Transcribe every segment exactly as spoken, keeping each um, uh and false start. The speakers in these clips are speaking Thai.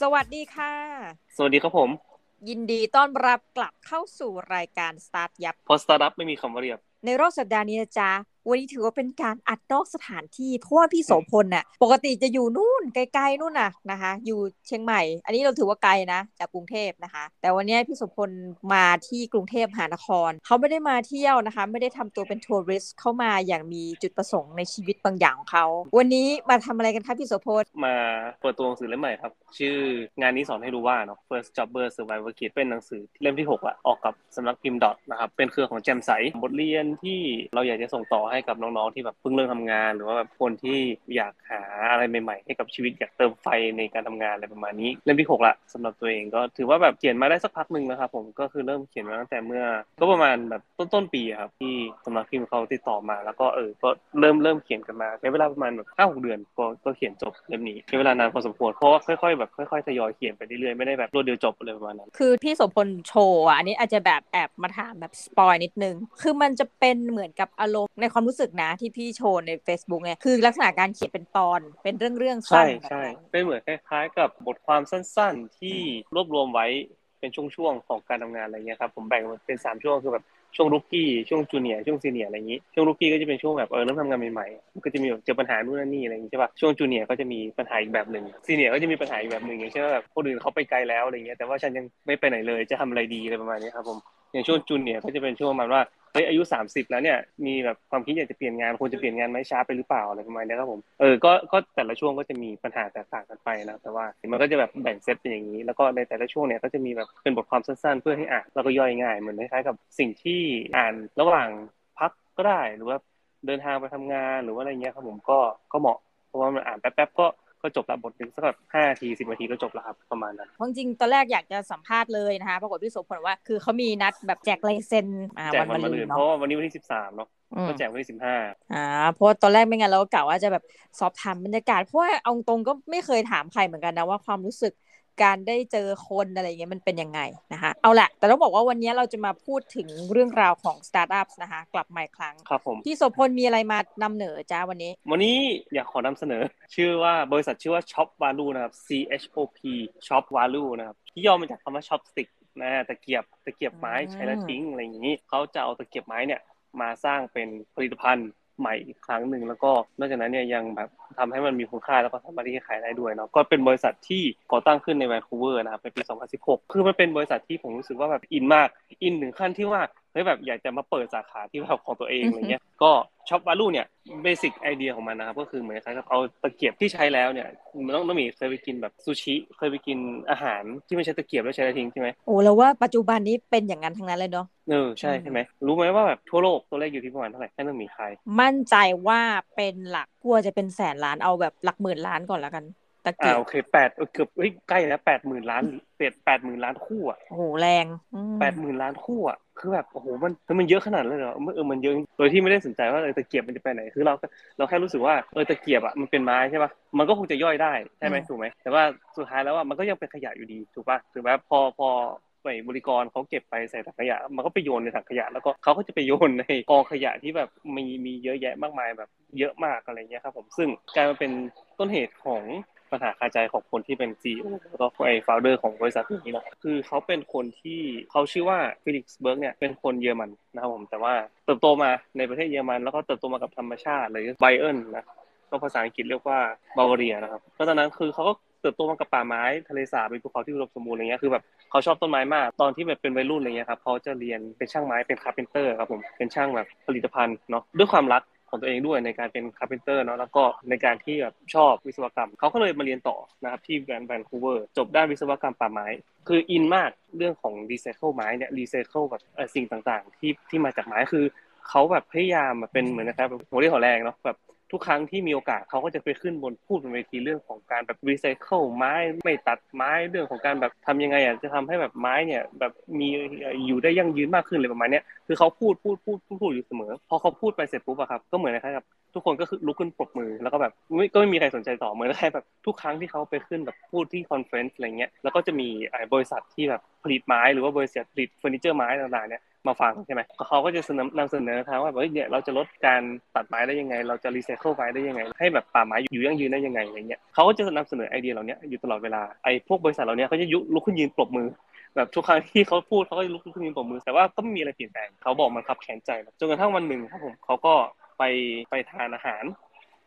สวัสดีค่ะสวัสดีครับผมยินดีต้อนรับกลับเข้าสู่รายการสตาร์ทยับเพราะสตาร์ทอัพไม่มีคำว่าเรียบในรอบสัปดาห์นี้นะจ๊ะวันนี้ถือว่าเป็นการอัดนอกสถานที่เพราะว่าพี่โสพลน่ะปกติจะอยู่นู่นไกลๆนู่นน่ะนะคะอยู่เชียงใหม่อันนี้เราถือว่าไกลนะจากกรุงเทพนะคะแต่วันนี้พี่โสพลมาที่กรุงเทพมหานครเขาไม่ได้มาเที่ยวนะคะไม่ได้ทำตัวเป็นทัวริสต์เข้ามาอย่างมีจุดประสงค์ในชีวิตบางอย่างของเขาวันนี้มาทำอะไรกันคะพี่โสพลมาเปิดตัวหนังสือเล่มใหม่ครับชื่องานนี้สอนให้รู้ว่าเนาะ First Jobber Survival Kit เป็นหนังสือเล่มที่หกอ่ะออกกับสำนักพิมพ์ดอทนะครับเป็นเครือของแจ่มใสบทเรียนที่เราอยากจะส่งต่อให้กับน้องๆที่แบบเพิ่งเริ่มทำงานหรือว่าแบบคนที่อยากหาอะไรใหม่ๆให้กับชีวิตอยากเติมไฟในการทำงานอะไรประมาณนี้เล่มที่หกละสำหรับตัวเองก็ถือว่าแบบเขียนมาได้สักพักนึงแล้วครับผมก็คือเริ่มเขียนมาตั้งแต่เมื่อก็ประมาณแบบต้นๆปีครับที่สำนักพิมพ์เขาติดต่อมาแล้วก็เออก็เริ่มเริ่มเขียนกันมาใช้เวลาประมาณแบบห้าหกเดือนก็ก็เขียนจบเล่มนี้ใช้เวลานานพอสมควรเพราะว่าค่อยๆแบบค่อยๆทยอยเขียนไปเรื่อยๆไม่ได้แบบรวดเดียวจบเลยประมาณนั้นคือพี่สมพลโชว์อันนี้อาจจะแบบแอบมาถามแบบสปอยนิดนึงคือมันจะเป็นเหมือนกับอารมณ์ในความรู้สึกนะที่พี่โชว์ใน Facebook เนี่ยคือลักษณะการเขียนเป็นตอนเป็นเรื่องๆสั้นใช่ๆเป็นเหมือนคล้ายๆกับบทความสั้นๆที่รวบรวมไว้เป็นช่วงๆของการทำงานอะไรเงี้ยครับผมแบ่งเป็นสามช่วงคือแบบช่วงรุกกี้ช่วงจูเนียร์ช่วงซีเนียร์อะไรอย่างงี้ช่วงรุกกี้ก็จะเป็นช่วงแบบเออเริ่มทำงานใหม่ๆก็จะมีแบบเจอปัญหานู่นนี่อะไรอย่างงี้ใช่ป่ะช่วงจูเนียร์ก็จะมีปัญหาอีกแบบนึงซีเนียร์ก็จะมีปัญหาอีกแบบนึงอย่างเช่นแบบคนอื่นเขาไปไกลแล้วอะไรเงี้ยแต่ว่าฉันยังไม่ไปไหนเลยจะทำอะไรดีอะไรประมาณนี้ครับผมอย่างช่วงจูเนียร์ก็จะเป็นช่วงประมาณว่าเฮ้ยอายุสามสิบแล้วเนี่ยมีแบบความคิดอยากจะเปลี่ยนงานควรจะเปลี่ยนงานไหมช้าไปหรือเปล่าอะไรประมาณนี้ครับผมเออก็ก็แต่ละช่วงก็จะมีปัญหาแตกต่างกันไปนะแต่ว่ามันก็จะแบบแบ่งเซตเป็นอย่างนี้แล้วก็ในแต่ละช่วงเนี่ยก็จะมีแบบเป็นบทความสั้นๆเพื่อให้อ่านแล้วก็ย่อยง่ายเหมือนคล้ายๆกับสิ่งที่อ่านระหว่างพักก็ได้หรือว่าเดินทางไปทำงานหรือว่าอะไรเงี้ยครับผมก็ก็เหมาะเพราะว่ามันอ่านแป๊บๆก็ก็จบแล้วบทนึงสักแบบห้านาทีสิบนาทีก็จบแล้วครับประมาณนั้นจริงๆตอนแรกอยากจะสัมภาษณ์เลยนะคะปรากฏพี่โสพลว่าคือเขามีนัดแบบแจกลายเซ็นอ่าวันมะรืนเนาะเพราะวันนี้วันที่สิบสามเนาะก็แจกวันที่สิบห้าอ่าเพราะตอนแรกไม่งั้นเราก็กะว่าจะแบบสอบถามบรรยากาศเพราะว่าเอาตรงก็ไม่เคยถามใครเหมือนกันนะว่าความรู้สึกการได้เจอคนอะไรเงี้ยมันเป็นยังไงนะคะเอาละแต่ต้องบอกว่าวันนี้เราจะมาพูดถึงเรื่องราวของสตาร์ทอัพนะคะกลับมาอีกครั้งครับผมพี่โสพลมีอะไรมานำเสนอจ้าวันนี้วันนี้อยากขอนำเสนอชื่อว่าบริษัทชื่อว่า Chop Value นะครับ C H O P Chop Value นะครับที่ย่อมาจากคำว่า Chopstick นะตะเกียบตะเกียบไม้ใช้แล้วทิ้งอะไรอย่างนี้เขาจะเอาตะเกียบไม้เนี่ยมาสร้างเป็นผลิตภัณฑ์ใหม่อีกครั้งหนึ่งแล้วก็นอกจากนั้นเนี่ยยังแบบทำให้มันมีคุณค่าแล้วก็สามารถที่จะขายได้ด้วยเนาะก็เป็นบริษัทที่ก่อตั้งขึ้นในแวนคูเวอร์นะครับในปีสองพันสิบหกคือมันเป็นบริษัทที่ผมรู้สึกว่าแบบอินมากอินถึงขั้นที่ว่าเฮ้ยแบบอยากจะมาเปิดสาขาที่แบบของตัวเองอะไรเงี้ยก็ช็อปวาลูเนี่ยเบสิกไอเดียของมันนะครับก็คือเหมือนคล้ายๆกับเอาตะเกียบที่ใช้แล้วเนี่ยน้องน้องหมีเคยไปกินแบบซูชิเคยไปกินอาหารที่ไม่ใช้ตะเกียบแล้วใช้แล้วทิ้งใช่ไหมโอ้แล้วว่าปัจจุบันนี้เป็นอย่างนั้นทั้งนั้นเลยเนาะเออใช่ใช่ไหมรู้ไหมว่าแบบทั่วโลกตัวเลขอยู่ที่ประมาณเท่าไหร่ให้น้องหมีใครมั่นใจว่าเป็นหลักกลัวจะเป็นแสนล้านเอาแบบหลักหมื่นล้านก่อนแล้วกันตะเกียบอ่าโอเคแปดเกือบเฮ้ยใกล้แล้วแปดหมื่นล้านเศษแปดหมื่นล้านคู่อ่ะโอ้โหแรงแปดหมื่นล้านคู่อ่ะคือแบบโอ้โหมันมันเยอะขนาดเลยเหรอเออมันเยอะโดยที่ไม่ได้สนใจว่าตะเกียบมันจะไปไหนคือเราเราแค่รู้สึกว่าเออตะเกียบอ่ะมันเป็นไม้ใช่ป่ะมันก็คงจะย่อยได้ใช่ไหมถูกไหมแต่ว่าสุดท้ายแล้วอ่ะมันก็ยังเป็นขยะอยู่ดีถูกป่ะถูกไหมพอพอไปบริกรเขาเก็บไปใส่ถังขยะมันก็ไปโยนในถังขยะแล้วก็เขาก็จะไปโยนในกองขยะที่แบบมีมีเยอะแยะมากมายแบบเยอะมากอะไรเงี้ยครับผมซึ่งกลายมาเป็นต้นเหตุของปัญหาคาใจของคนที่เป็น ซี อี โอ แล้วก็ไอ้ founder ของบริษัทนี้นะคือเขาเป็นคนที่เขาชื่อว่าฟิลิกซ์เบิร์กเนี่ยเป็นคนเยอรมันนะครับผมแต่ว่าเติบโตมาในประเทศเยอรมันแล้วก็เติบโตมากับธรรมชาติหรือไบเอิร์นนะก็ภาษาอังกฤษเรียกว่าบาวาเรียนะครับเพราะตอนนั้นคือเขาก็เติบโตมากับป่าไม้ทะเลสาบเป็นภูเขาที่อุดมสมบูรณ์อะไรเงี้ยคือแบบเขาชอบต้นไม้มากตอนที่แบบเป็นวัยรุ่นอะไรเงี้ยครับเขาจะเรียนเป็นช่างไม้เป็นคาร์เพนเตอร์ครับผมเป็นช่างแบบผลิตภัณฑ์เนาะด้วยความรักของตัวเองด้วยในการเป็นคาร์เพนเตอร์เนาะแล้วก็ในการที่แบบชอบวิศวกรรมเขาก็เลยมาเรียนต่อนะครับที่แวนคูเวอร์จบด้านวิศวกรรมป่าไม้คืออินมากเรื่องของรีไซเคิลไม้เนี่ยรีไซเคิลแบบสิ่งต่างๆที่ที่มาจากไม้คือเขาแบบพยายามเป็นเหมือนนะครับหัวเรี่ยวหัวแรงเนาะแบบทุกครั้งที่มีโอกาสเขาก็จะไปขึ้นบนพูดบนเวทีเรื่องของการแบบรีไซเคิลไม้ไม่ตัดไม้เรื่องของการแบบทำยังไงอ่ะจะทำให้แบบไม้เนี่ยแบบมีอยู่ได้ยั่งยืนมากขึ้นเลยประมาณเนี้ยคือเขาพูดพูดพูดพูดอยู่เสมอพอเขาพูดไปเสร็จปุ๊บอะครับก็เหมือนนะครับทุกคนก็คือลุกขึ้นปรบมือแล้วก็แบบก็ไม่มีใครสนใจต่อเหมือนนะครับแบบทุกครั้งที่เขาไปขึ้นแบบพูดที่คอนเฟรนซ์อะไรเงี้ยแล้วก็จะมีบริษัทที่แบบผลิตไม้หรือว่าบริษัทผลิตเฟอร์นิเจอร์ไม้ต่างๆเนี่ย มาฟังใช่ไหมเขาก็จะนำเสนอทางว่าเฮ้ยเนี่ยเราจะลดการตัดไม้ได้ยังไงเราจะรีไซเคิลไม้ได้ยังไงให้แบบป่าไม้อยู่ยั่งยืนได้ยังไงอะไรเงี้ยเขาก็จะนำเสนอไอเดียเหล่านี้อยู่ตลอดเวลาไอ้พวกบริษัทเหล่านี้เขาจะยุลุกขึ้นยืนปรบมือแบบทุกครั้งที่เขาพูดเขาก็ลุกขึ้นยืนปรบมือแต่ว่าก็ไม่มีอะไรเปลี่ยนแปลงเขาบอกมันขับแข็งใจจนกระทั่งวันหนึ่งครับผมเขาก็ไปไปทานอาหาร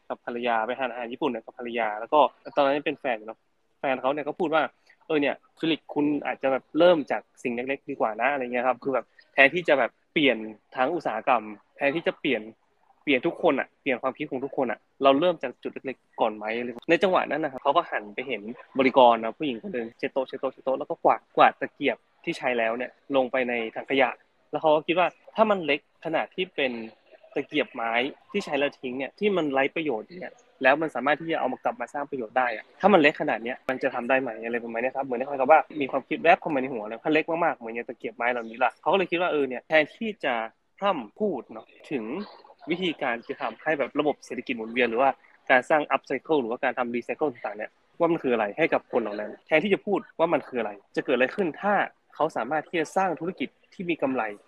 กับภรรยาไปทานอาหารญี่ปุ่นเนี่ยกับภรรยาแล้วก็ตอนนั้นเป็นแฟนเนาะแฟนเขาเนี่ยก็พูดว่าเออเนี่ยฟิลิปคุณอาจจะแบบเริ่มจากสิ่งเล็กๆดีกว่านะอะไรเงี้ยครับคือแบบแทนที่จะแบบเปลี่ยนทางอุตสาหกรรมแทนที่จะเปลี่ยนเปลี่ยนทุกคนอ่ะเปลี่ยนความคิดของทุกคนอ่ะเราเริ่มจากจุดเล็กๆก่อนไหมในจังหวะนั้นนะครับเขาก็หันไปเห็นบริกรนะผู้หญิงคนนึงเช็ดโต๊ะเช็ดโต๊ะเช็ดโต๊ะแล้วก็กวาดกวาดตะเกียบที่ใช้แล้วเนี่ยลงไปในถังขยะแล้วเขาก็คิดว่าถ้ามันเล็กขนาดที่เป็นตะเกียบไม้ที่ใช้แล้วทิ้งเนี่ยที่มันไร้ประโยชน์เนี่ยแล้วมันสามารถที่จะเอามากลับมาสร้างประโยชน์ได้อะถ้ามันเล็กขนาดเนี้ยมันจะทำได้ไหมอะไรประมาณนี้ครับเหมือนที่เขาบอกว่ามีความคิดแวบเข้ามาในหัวเลยถ้าเล็กมากๆเหมือนอย่างตะเกียบไม้เหล่านี้ล่ะเขาก็เลยคิดว่าเออเนี่ยแทนที่จะพร่ำพูดเนาะถึงวิธีการจะทำให้แบบระบบเศรษฐกิจหมุนเวียนหรือว่าการสร้างอัพไซเคิลหรือว่าการทำรีไซเคิลต่างๆเนี่ยว่ามันคืออะไรให้กับคนเหล่านั้นแทนที่จะพูดว่ามันคืออะไรจะเกิดอะไรขึ้นถ้าเขาสามารถที่จะสร้างธุรกิจที่มีกำไรแ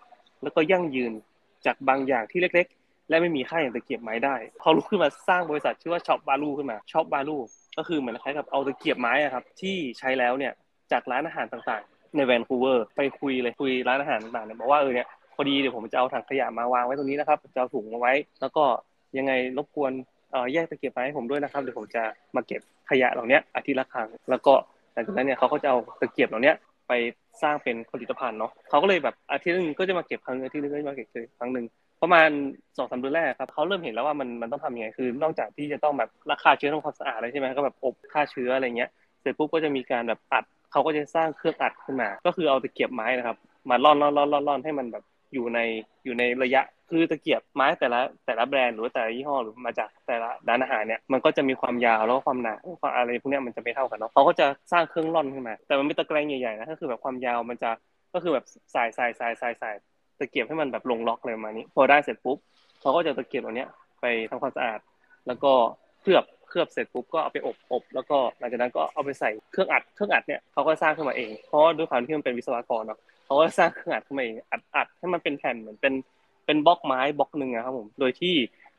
ล้วก็ยั่งยืนจากบางอย่างที่เล็กๆและไม่มีค่าอย่างตะเกียบไม้ได้เขาลุกขึ้นมาสร้างบริษัทชื่อว่า Chop Value ขึ้นมา Chop Value ก็คือเหมือนคล้ายกับเอาตะเกียบไม้อะครับที่ใช้แล้วเนี่ยจากร้านอาหารต่างๆในแวนคูเวอร์ไปคุยเลยคุยร้านอาหารต่างๆเนี่ยบอกว่าเออเนี่ยพอดีเดี๋ยวผมจะเอาถังขยะมาวางไว้ตรงนี้นะครับจะเอาถุงมาไว้แล้วก็ยังไงรบกวนเอ่อแยกตะเกียบไม้ให้ผมด้วยนะครับเดี๋ยวผมจะมาเก็บขยะเหล่านี้อาทิตย์ละครั้งแล้วก็หลังจากนั้นเนี่ยเขาก็จะเอาตะเกียบเหล่านี้ไปสร้างเป็นผลิตภัณฑ์เนาะเขาก็เลยแบบอาทิตย์นึงก็จะมาเก็บครั้งนึงอาทิตย์นึงก็จะมาเก็บครั้งนึงประมาณ สองถึงสาม เดือนแรกครับเขาเริ่มเห็นแล้วว่ามันมันต้องทำยังไงคือนอกจากที่จะต้องแบบรักษาเชื้อทำความสะอาดอะไรใช่ไหมก็แบบอบฆ่าเชื้ออะไรเงี้ยเสร็จปุ๊บก็จะมีการแบบอัดเขาก็จะสร้างเครื่องอัดขึ้นมาก็คือเอาตะเกียบไม้นะครับมาล่อนๆๆๆให้มันแบบอยู่ในอยู่ในระยะคือตะเกียบไม้แต่ละแต่ละแบรนด์หรือแต่ละยี่ห้อหรือมาจากแต่ละร้านอาหารเนี่ยมันก็จะมีความยาวแล้วก็ความหนาความอะไรพวกนี้มันจะไม่เท่ากันเนาะเขาก็จะสร้างเครื่องร่อนขึ้นมาแต่มันไม่ตะแกรงใหญ่ๆนะก็คือแบบความยาวมันจะก็คือแบบสายสายสายสายสายตะเกียบให้มันแบบลงล็อกเลยประมาณนี้พอได้เสร็จปุ๊บเขาก็จะตะเกียบอันเนี้ยไปทำความสะอาดแล้วก็เคลือบเคลือบเสร็จปุ๊บก็เอาไปอบอบแล้วก็หลังจากนั้นก็เอาไปใส่เครื่องอัดเครื่องอัดเนี่ยเขาก็สร้างขึ้นมาเองเพราะด้วยความที่มันเป็นวิศวกรเนาะเขาก็สร้างเครื่องอัดขึ้นมาเองอัดอัดให้มันเป็นแผ่นเหมือนเป็นเป็นบล็อกไม้บล็อกหนึ่งนะครับผมโดยที่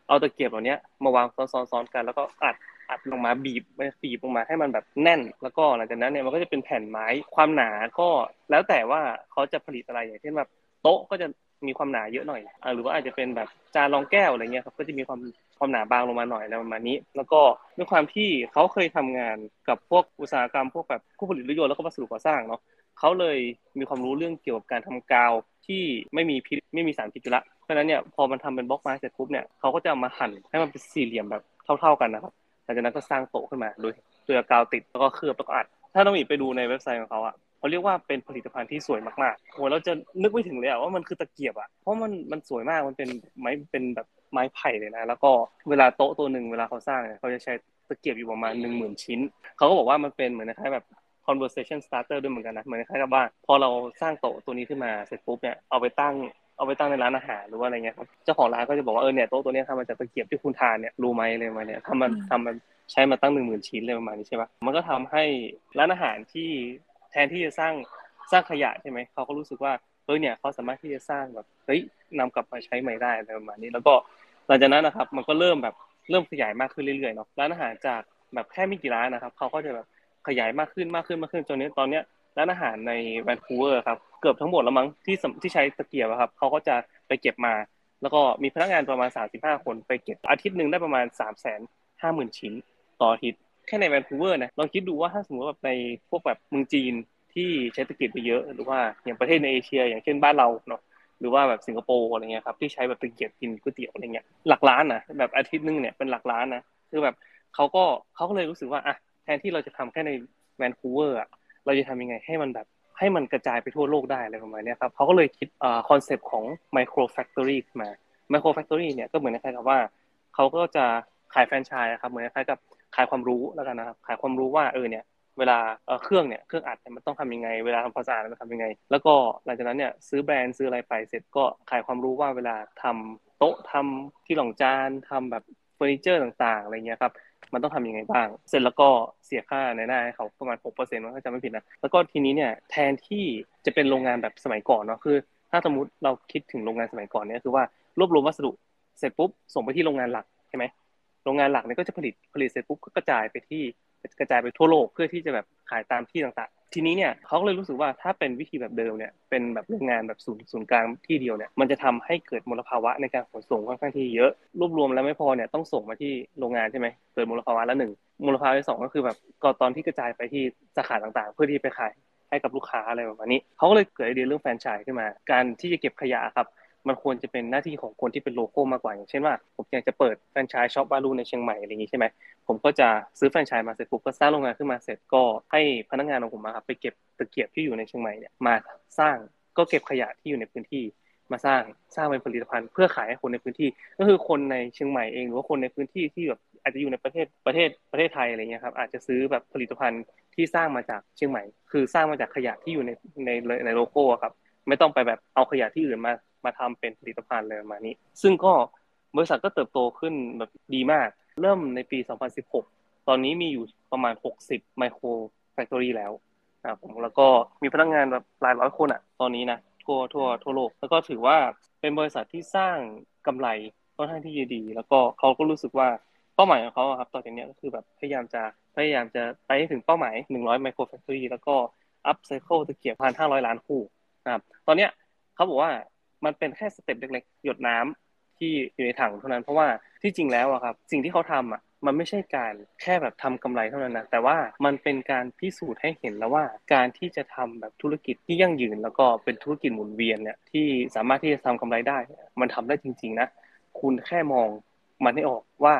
เอาตะเกียบเหล่านี้มาวางซ้อนๆกันแล้วก็อัดอัดลงมาบีบบีบลงมาให้มันแบบแน่นแล้วก็หลังจากนั้นเนี่ยมันก็จะเป็นแผ่นไม้ความหนาก็แล้วแต่ว่าเขาจะผลิตอะไรอย่างเช่นแบบโต๊ะก็จะมีความหนาเยอะหน่อยหรือว่าอาจจะเป็นแบบจานรองแก้วอะไรเงี้ยครับก็จะมีความความหนาบางลงมาหน่อยอะไรประมาณนี้แล้วก็ด้วยความที่เขาเคยทำงานกับพวกอุตสาหกรรมพวกแบบผู้ผลิตรถยนต์แล้วก็วัสดุก่อสร้างเนาะเขาเลยมีความรู้เรื่องเกี่ยวกับการทำกาวที่ไม่มีพิษไม่มีสารพิษจุลเพราะฉะนั้นเนี่ยพอมันทำเป็นบล็อกไม้เสร็จปุ๊บเนี่ยเขาก็จะมาหั่นให้มันเป็นสี่เหลี่ยมแบบเท่าๆกันนะครับหลังจากนั้นก็สร้างโต๊ะขึ้นมาโดยโดยกาวติดแล้วก็เคลือบแล้วก็อัดถ้าน้องหมีไปดูในเว็บไซต์ของเขาอ่ะเขาเรียกว่าเป็นผลิตภัณฑ์ที่สวยมากๆโหเราจะนึกไม่ถึงเลยอ่ะว่ามันคือตะเกียบอ่ะเพราะมันมันสวยมากมันเป็นไม้เป็นแบบไม้ไผ่เลยนะแล้วก็เวลาโต๊ะตัวนึงเวลาเขาสร้างเนี่ยเขาจะใช้ตะเกียบอยู่ประมาณ หนึ่งหมื่น ชิ้นเขาก็บอกว่ามันเป็นเหมือนคล้ายแบบconversation starter ด้วยเหมือนกันนะเหมือนคล้ายกับว่าพอเราสร้างโต๊ะตัวนี้ขึ้นมาเสร็จปุ๊บเนี่ยเอาไปตั้งเอาไปตั้งในร้านอาหารหรือว่าอะไรเงี้ยครับเจ้าของร้านก็จะบอกว่าเออเนี่ยโต๊ะตัวนี้ทำมาจากตะเกียบที่คุณทานเนี่ยรู้ไหมอะไรมาเนี่ยทำมันทำมันใช้มาตั้ง หนึ่งหมื่น ชิ้นเลยประมาณนี้ใช่ป่ะมันก็ทำให้ร้านอาหารที่แทนที่จะสร้างสร้างขยะใช่ไหมเขาก็รู้สึกว่าเออเนี่ยเขาสามารถที่จะสร้างแบบเฮ้ยนำกลับมาใช้ใหม่ได้อะไรประมาณนี้แล้วก็หลังจากนั้นนะครับมันก็เริ่มแบบเริ่มขยายมากขึ้นเรื่อยๆเนาะร้านอาหารจากแบบแค่ไม่กี่ร้านนะครับเขาก็จะแบบขยายมากขึ้นมากขึ้นมากขึ้นจนนี้ตอนเนี้ยร้านอาหารในแวนคูเวอร์ครับเกือบทั้งหมดแล้วมั้งที่ที่ใช้ตะเกียบครับเขาก็จะไปเก็บมาแล้วก็มีพนักงานประมาณสามสิบห้าคนไปเก็บอาทิตย์นึงได้ประมาณ สามแสนห้าหมื่น ชิ้นต่ออาทิตย์แค่ในแวนคูเวอร์นะลองคิดดูว่าถ้าสมมุติแบบในพวกแบบเมืองจีนที่ใช้ตะเกียบไปเยอะหรือว่าอย่างประเทศในเอเชียอย่างเช่นบ้านเราเนาะหรือว่าแบบสิงคโปร์อะไรเงี้ยครับที่ใช้แบบตะเกียบกินก๋วยเตี๋ยวอะไรเงี้ยหลักล้านนะแบบอาทิตย์นึงเนี่ยเป็นหลักล้านนะคือแบบเขาก็เขาก็เลยรู้สึกว่าอ่ะแทนที่เราจะทำแค่ในแวนคูเวอร์อ่ะเราจะทำยังไงให้มันแบบให้มันกระจายไปทั่วโลกได้อะไรประมาณนี้ครับเขาก็เลยคิดคอนเซปต์ของไมโครแฟคทอรี่ขึ้นมาไมโครแฟคทอรี่เนี่ยก็เหมือนคล้ายๆกับว่าเขาก็จะขายแฟรนไชส์นะครับเหมือนคล้ายๆกับขายความรู้แล้วกันนะครับขายความรู้ว่าเออเนี่ยเวลาเครื่องเนี่ยเครื่องอัดเนี่ยมันต้องทำยังไงเวลาทำความสะอาดมันทำยังไงแล้วก็หลังจากนั้นเนี่ยซื้อแบรนด์ซื้ออะไรไปเสร็จก็ขายความรู้ว่าเวลาทำโต๊ะทำที่รองจานทำแบบเฟอร์นิเจอร์ต่างๆอะไรเงี้ยครับมันต้องทำยังไงบ้างเสร็จแล้วก็เสียค่าในหน้าเขาประมาณ หกเปอร์เซ็นต์ มันก็จะไม่ผิดนะแล้วก็ทีนี้เนี่ยแทนที่จะเป็นโรงงานแบบสมัยก่อนเนาะคือท ถ้าสมมุติเราคิดถึงโรงงานสมัยก่อนเนี่ยคือว่ารวบรวมวัสดุเสร็จปุ๊บส่งไปที่โรงงานหลักใช่ไหมโรงงานหลักเนี่ยก็จะผลิตผลิตเสร็จปุ๊บก็กระจายไปที่กระจายไปทั่วโลกเพื่อที่จะแบบขายตามที่ต่างๆทีนี้เนี่ยเขาเลยรู้สึกว่าถ้าเป็นวิธีแบบเดิมเนี่ยเป็นแบบโรงงานแบบศูนย์ศูนย์กลางที่เดียวเนี่ยมันจะทำให้เกิดมลภาวะในการขนส่งค่อนข้างที่เยอะรวบรวมแล้วไม่พอเนี่ยต้องส่งมาที่โรงงานใช่ไหมเกิดมลภาวะละหนึ่งมลภาวะที่สองก็คือแบบก็ตอนที่กระจายไปที่สาขาต่างๆเพื่อที่ไปขายให้กับลูกค้าอะไรประมาณนี้เขาก็เลยเกิดไอเดียเรื่องแฟรนไชส์ขึ้นมาการที่จะเก็บขยะครับมันควรจะเป็นหน้าที่ของคนที่เป็นโลโก้มากกว่าอย่างเช่นว่าผมอยากจะเปิดแฟรนไชส์ Chop Value ในเชียงใหม่อะไรอย่างงี้ใช่ไหมผมก็จะซื้อแฟรนไชส์มาเสร็จปุ๊บก็สร้างโรงงานขึ้นมาเสร็จก็ให้พนักงานของผมครับไปเก็บตะเกียบที่อยู่ในเชียงใหม่เนี่ยมาสร้างก็เก็บขยะที่อยู่ในพื้นที่มาสร้างสร้างเป็นผลิตภัณฑ์เพื่อขายให้คนในพื้นที่ก็คือคนในเชียงใหม่เองหรือว่าคนในพื้นที่ที่แบบอาจจะอยู่ในประเทศประเทศประเทศไทยอะไรเงี้ยครับอาจจะซื้อแบบผลิตภัณฑ์ที่สร้างมาจากเชียงใหม่คือสร้างมาจากขยะที่อยู่ในในในโลโก้ครับไม่ต้องไปแบบเอาขยะที่อื่นมามาทำเป็นผลิตภัณฑ์เลยประมาณนี้ซึ่งก็บริษัทก็เติบโตขึ้นแบบดีมากเริ่มในปีสองพันสิบหกตอนนี้มีอยู่ประมาณหกสิบไมโครแฟคทอรี่แล้วนะผมแล้วก็มีพนักงานแบบหลายร้อยคนอ่ะตอนนี้นะทั่วทั่วทั่วโลกแล้วก็ถือว่าเป็นบริษัทที่สร้างกำไรค่อนข้างที่จะดีแล้วก็เขาก็รู้สึกว่าเป้าหมายของเขาครับตอนนี้ก็คือแบบพยายามจะพยายามจะไปให้ถึงเป้าหมายหนึ่งร้อยไมโครแฟคทอรี่แล้วก็อัพไซเคิลตะเกียบ หนึ่งพันห้าร้อย ล้านคู่นะครับตอนเนี้ยเขาบอกว่ามันเป็นแค่สเต็ปเล็กๆหยดน้ำที่อยู่ในถังเท่านั้นเพราะว่าที่จริงแล้วอะครับสิ่งที่เขาทำอะมันไม่ใช่การแค่แบบทำกำไรเท่านั้นนะแต่ว่ามันเป็นการพิสูจน์ให้เห็นแล้วว่าการที่จะทำแบบธุรกิจที่ยั่งยืนแล้วก็เป็นธุรกิจหมุนเวียนเนี่ยที่สามารถที่จะทำกำไรได้มันทำได้จริงๆนะคุณแค่มองมันให้ออกว่า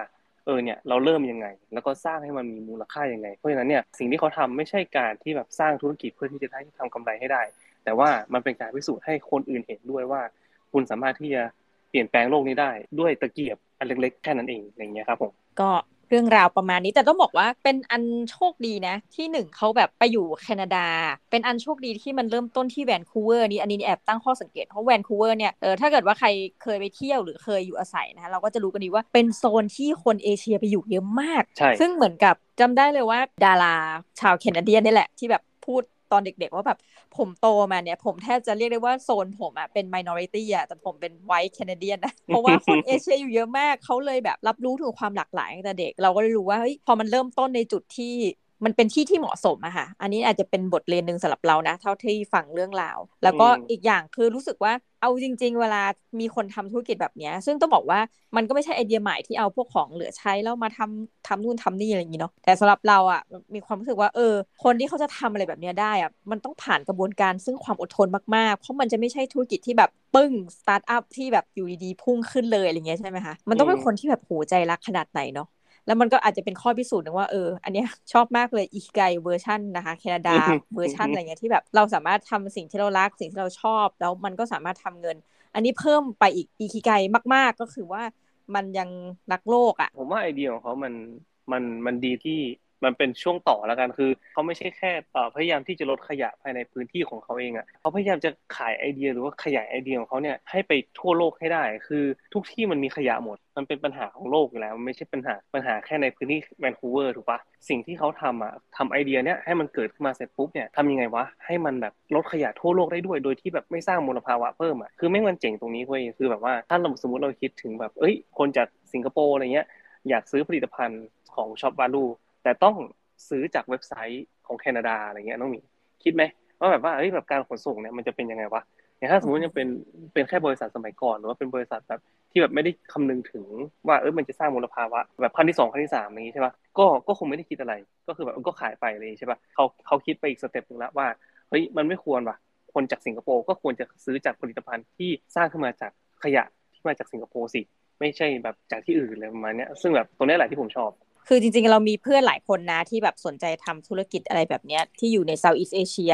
เออเนี่ยเราเริ่มยังไงแล้วก็สร้างให้มันมีมูลค่ายังไงเพราะฉะนั้นเนี่ยสิ่งที่เขาทำไม่ใช่การที่แบบสร้างธุรกิจเพื่อที่จะได้ทำกำไรให้ได้แต่ว่ามันเป็นการพิสูจน์ให้คนอื่นเห็นด้วยว่าคุณสามารถที่จะเปลี่ยนแปลงโลกนี้ได้ด้วยตะเกียบอันเล็กๆแค่นั้นเองอย่างเงี้ยครับผมก็เรื่องราวประมาณนี้แต่ต้องบอกว่าเป็นอันโชคดีนะที่หนึ่งเขาแบบไปอยู่แคนาดาเป็นอันโชคดีที่มันเริ่มต้นที่แวนคูเวอร์นี่อันนี้แอบตั้งข้อสังเกตเพราะแวนคูเวอร์เนี่ยเออถ้าเกิดว่าใครเคยไปเที่ยวหรือเคยอยู่อาศัยนะคะเราก็จะรู้กันดีว่าเป็นโซนที่คนเอเชียไปอยู่เยอะมากซึ่งเหมือนกับจำได้เลยว่าดาราชาวแคนาเดียนนี่แหละที่แบบพูดตอนเด็กๆว่าแบบผมโตมาเนี่ยผมแทบจะเรียกได้ว่าโซนผมอ่ะเป็น minority อ่ะแต่ผมเป็น white Canadian นะ เพราะว่าคนเอเชียอยู่เยอะมากเขาเลยแบบรับรู้ถึงความหลากหลายตั้งแต่เด็กเราก็เลยรู้ว่าเฮ้ยพอมันเริ่มต้นในจุดที่มันเป็นที่ที่เหมาะสมอะค่ะอันนี้อาจจะเป็นบทเรียนนึงสำหรับเรานะเท่าที่ฟังเรื่องราวแล้วก็อีกอย่างคือรู้สึกว่าเอาจริงๆเวลามีคนทำธุรกิจแบบนี้ซึ่งต้องบอกว่ามันก็ไม่ใช่ไอเดียใหม่ที่เอาพวกของเหลือใช้แล้วมาทำทำนู่นทำนี่อะไรอย่างนี้เนาะแต่สำหรับเราอะมีความรู้สึกว่าเออคนที่เขาจะทำอะไรแบบนี้ได้อะมันต้องผ่านกระบวนการซึ่งความอดทนมากๆเพราะมันจะไม่ใช่ธุรกิจที่แบบปึ้งสตาร์ทอัพที่แบบอยู่ดีๆพุ่งขึ้นเลยอะไรเงี้ยใช่ไหมคะมันต้องเป็นคนที่แบบโหใจรักขนาดไหนเนาะแล้วมันก็อาจจะเป็นข้อพิสูจน์นึงว่าเอออันเนี้ยชอบมากเลยอีกไกเวอร์ชันนะคะแคนาดาเวอร์ชันอะไรเงี้ยที่แบบเราสามารถทำสิ่งที่เรารักสิ่งที่เราชอบแล้วมันก็สามารถทำเงินอันนี้เพิ่มไปอีกอีกไกมากๆก็คือว่ามันยังรักโลกอ่ะผมว่าไอเดียของเขามันมันมันดีที่มันเป็นช่วงต่อแล้วกันคือเขาไม่ใช่แค่พยายามที่จะลดขยะภายในพื้นที่ของเขาเองอ่ะเขาพยายามจะขายไอเดียหรือว่าขยายไอเดียของเขาเนี่ยให้ไปทั่วโลกให้ได้คือทุกที่มันมีขยะหมดมันเป็นปัญหาของโลกอยู่แล้วมันไม่ใช่ปัญหาปัญหาแค่ในพื้นที่แวนคูเวอร์ถูกปะสิ่งที่เขาทำอ่ะทำไอเดียเนี้ยให้มันเกิดขึ้นมาเสร็จปุ๊บเนี่ยทำยังไงวะให้มันแบบลดขยะทั่วโลกได้ด้วยโดยที่แบบไม่สร้างมลภาวะเพิ่มอ่ะคือไม่มันเจ๋งตรงนี้เว้ยคือแบบว่าถ้าเราสมมติเราคิดถึงแบบเอ้ยคนจากสิงคโปร์อะไรเงี้ยอยากซื้อผลิตภัณฑ์ของ Chop Valueแต่ต้องซื้อจากเว็บไซต์ของแคนาดาอะไรเงี้ยน้องมีคิดไหมว่าแบบว่าเฮ้ยแบบการขนส่งเนี่ยมันจะเป็นยังไงวะอย่างถ้าสมมติยังเป็นเป็นแค่บริษัทสมัยก่อนหรือว่าเป็นบริษัทแบบที่แบบไม่ได้คำนึงถึงว่าเออมันจะสร้างมลภาวะแบบขั้นที่สองขั้นที่สามอะไรอย่างงี้ใช่ปะก็ก็คงไม่ได้คิดอะไรก็คือแบบก็ขายไปเลยใช่ปะเขาเขาคิดไปอีกสเต็ปนึงละว่าเฮ้ยมันไม่ควรว่ะคนจากสิงคโปร์ก็ควรจะซื้อจากผลิตภัณฑ์ที่สร้างขึ้นมาจากขยะที่มาจากสิงคโปร์สิไม่ใช่แบบจากที่อื่นเลยประมาณเนี้ยซึ่งแบบตรงนี้แหละที่ผมชอบคือจริงๆเรามีเพื่อนหลายคนนะที่แบบสนใจทำธุรกิจอะไรแบบเนี้ยที่อยู่ใน Southeast Asia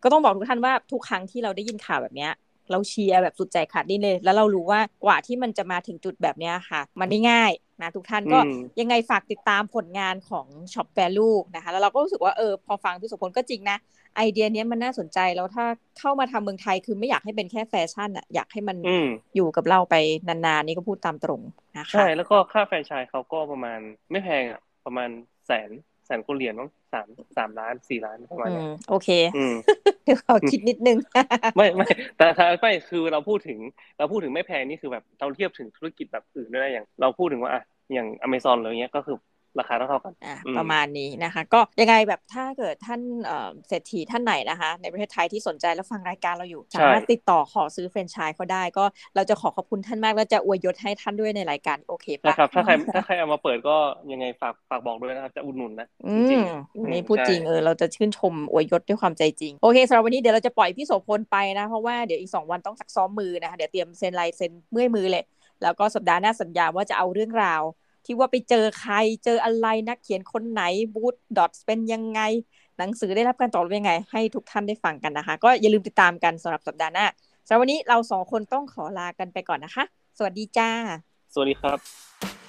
ก็ต้องบอกทุกท่านว่าทุกครั้งที่เราได้ยินข่าวแบบเนี้ยเราเชียร์แบบสุดใจขาดดิ้นเลยแล้วเรารู้ว่ากว่าที่มันจะมาถึงจุดแบบเนี้ยค่ะมันไม่ง่ายนะทุกท่านก็ยังไงฝากติดตามผลงานของ Chop Value นะคะแล้วเราก็รู้สึกว่าเออพอฟังพี่สุพลก็จริงนะไอเดียนี้มันน่าสนใจแล้วถ้าเข้ามาทำเมืองไทยคือไม่อยากให้เป็นแค่แฟชั่นอ่ะอยากให้มัน อ, อยู่กับเราไปนานๆนี่ก็พูดตามตรงนะคะใช่แล้วก็ค่าแฟรนไชส์เขาก็ประมาณไม่แพงอ่ะประมาณแสน สนโคเรียนต้องสามสามล้านสี่ล้านประมาณนี้โอเคเดี๋ยวขอคิดนิดนึงไม่ไม่แต่ไม่คือเราพูดถึงเราพูดถึงไม่แพงนี่คือแบบเราเทียบถึงธุรกิจแบบอื่นด้วยนะอย่างเราพูดถึงว่าอ่ะอย่าง Amazon อะไรเงี้ยก็คือราคาเท่ากันประมาณนี้นะคะก็ยังไงแบบถ้าเกิดท่านเศรษฐีท่านไหนนะคะในประเทศไทยที่สนใจและฟังรายการเราอยู่สามารถติดต่อขอซื้อแฟรนไชส์เขาได้ก็เราจะขอขอบคุณท่านมากและจะอวยยศให้ท่านด้วยในรายการโอเคป่ะนะครับถ้าใครถ้าใครเอามาเปิดก็ยังไงฝากฝากบอกด้วยนะครับจะอุดหนุนนะจริงนี่พูดจริงเออเราจะชื่นชมอวยยศด้วยความใจจริงโอเคสำหรับวันนี้เดี๋ยวเราจะปล่อยพี่โสพลไปนะเพราะว่าเดี๋ยวอีกสองวันต้องซักซ้อมมือนะคะเดี๋ยวเตรียมเซ็นลายเซ็นเมื่อยมือเลยแล้วก็สัปดาห์หน้าสัญญาว่าจะเอาเรื่องราวที่ว่าไปเจอใครเจออะไรนักเขียนคนไหนบูธดอทเป็นยังไงหนังสือได้รับการตอบรับยังไงให้ทุกท่านได้ฟังกันนะคะก็อย่าลืมติดตามกันสำหรับสัปดาห์หน้าสำหรับวันนี้เราสองคนต้องขอลากันไปก่อนนะคะสวัสดีจ้าสวัสดีครับ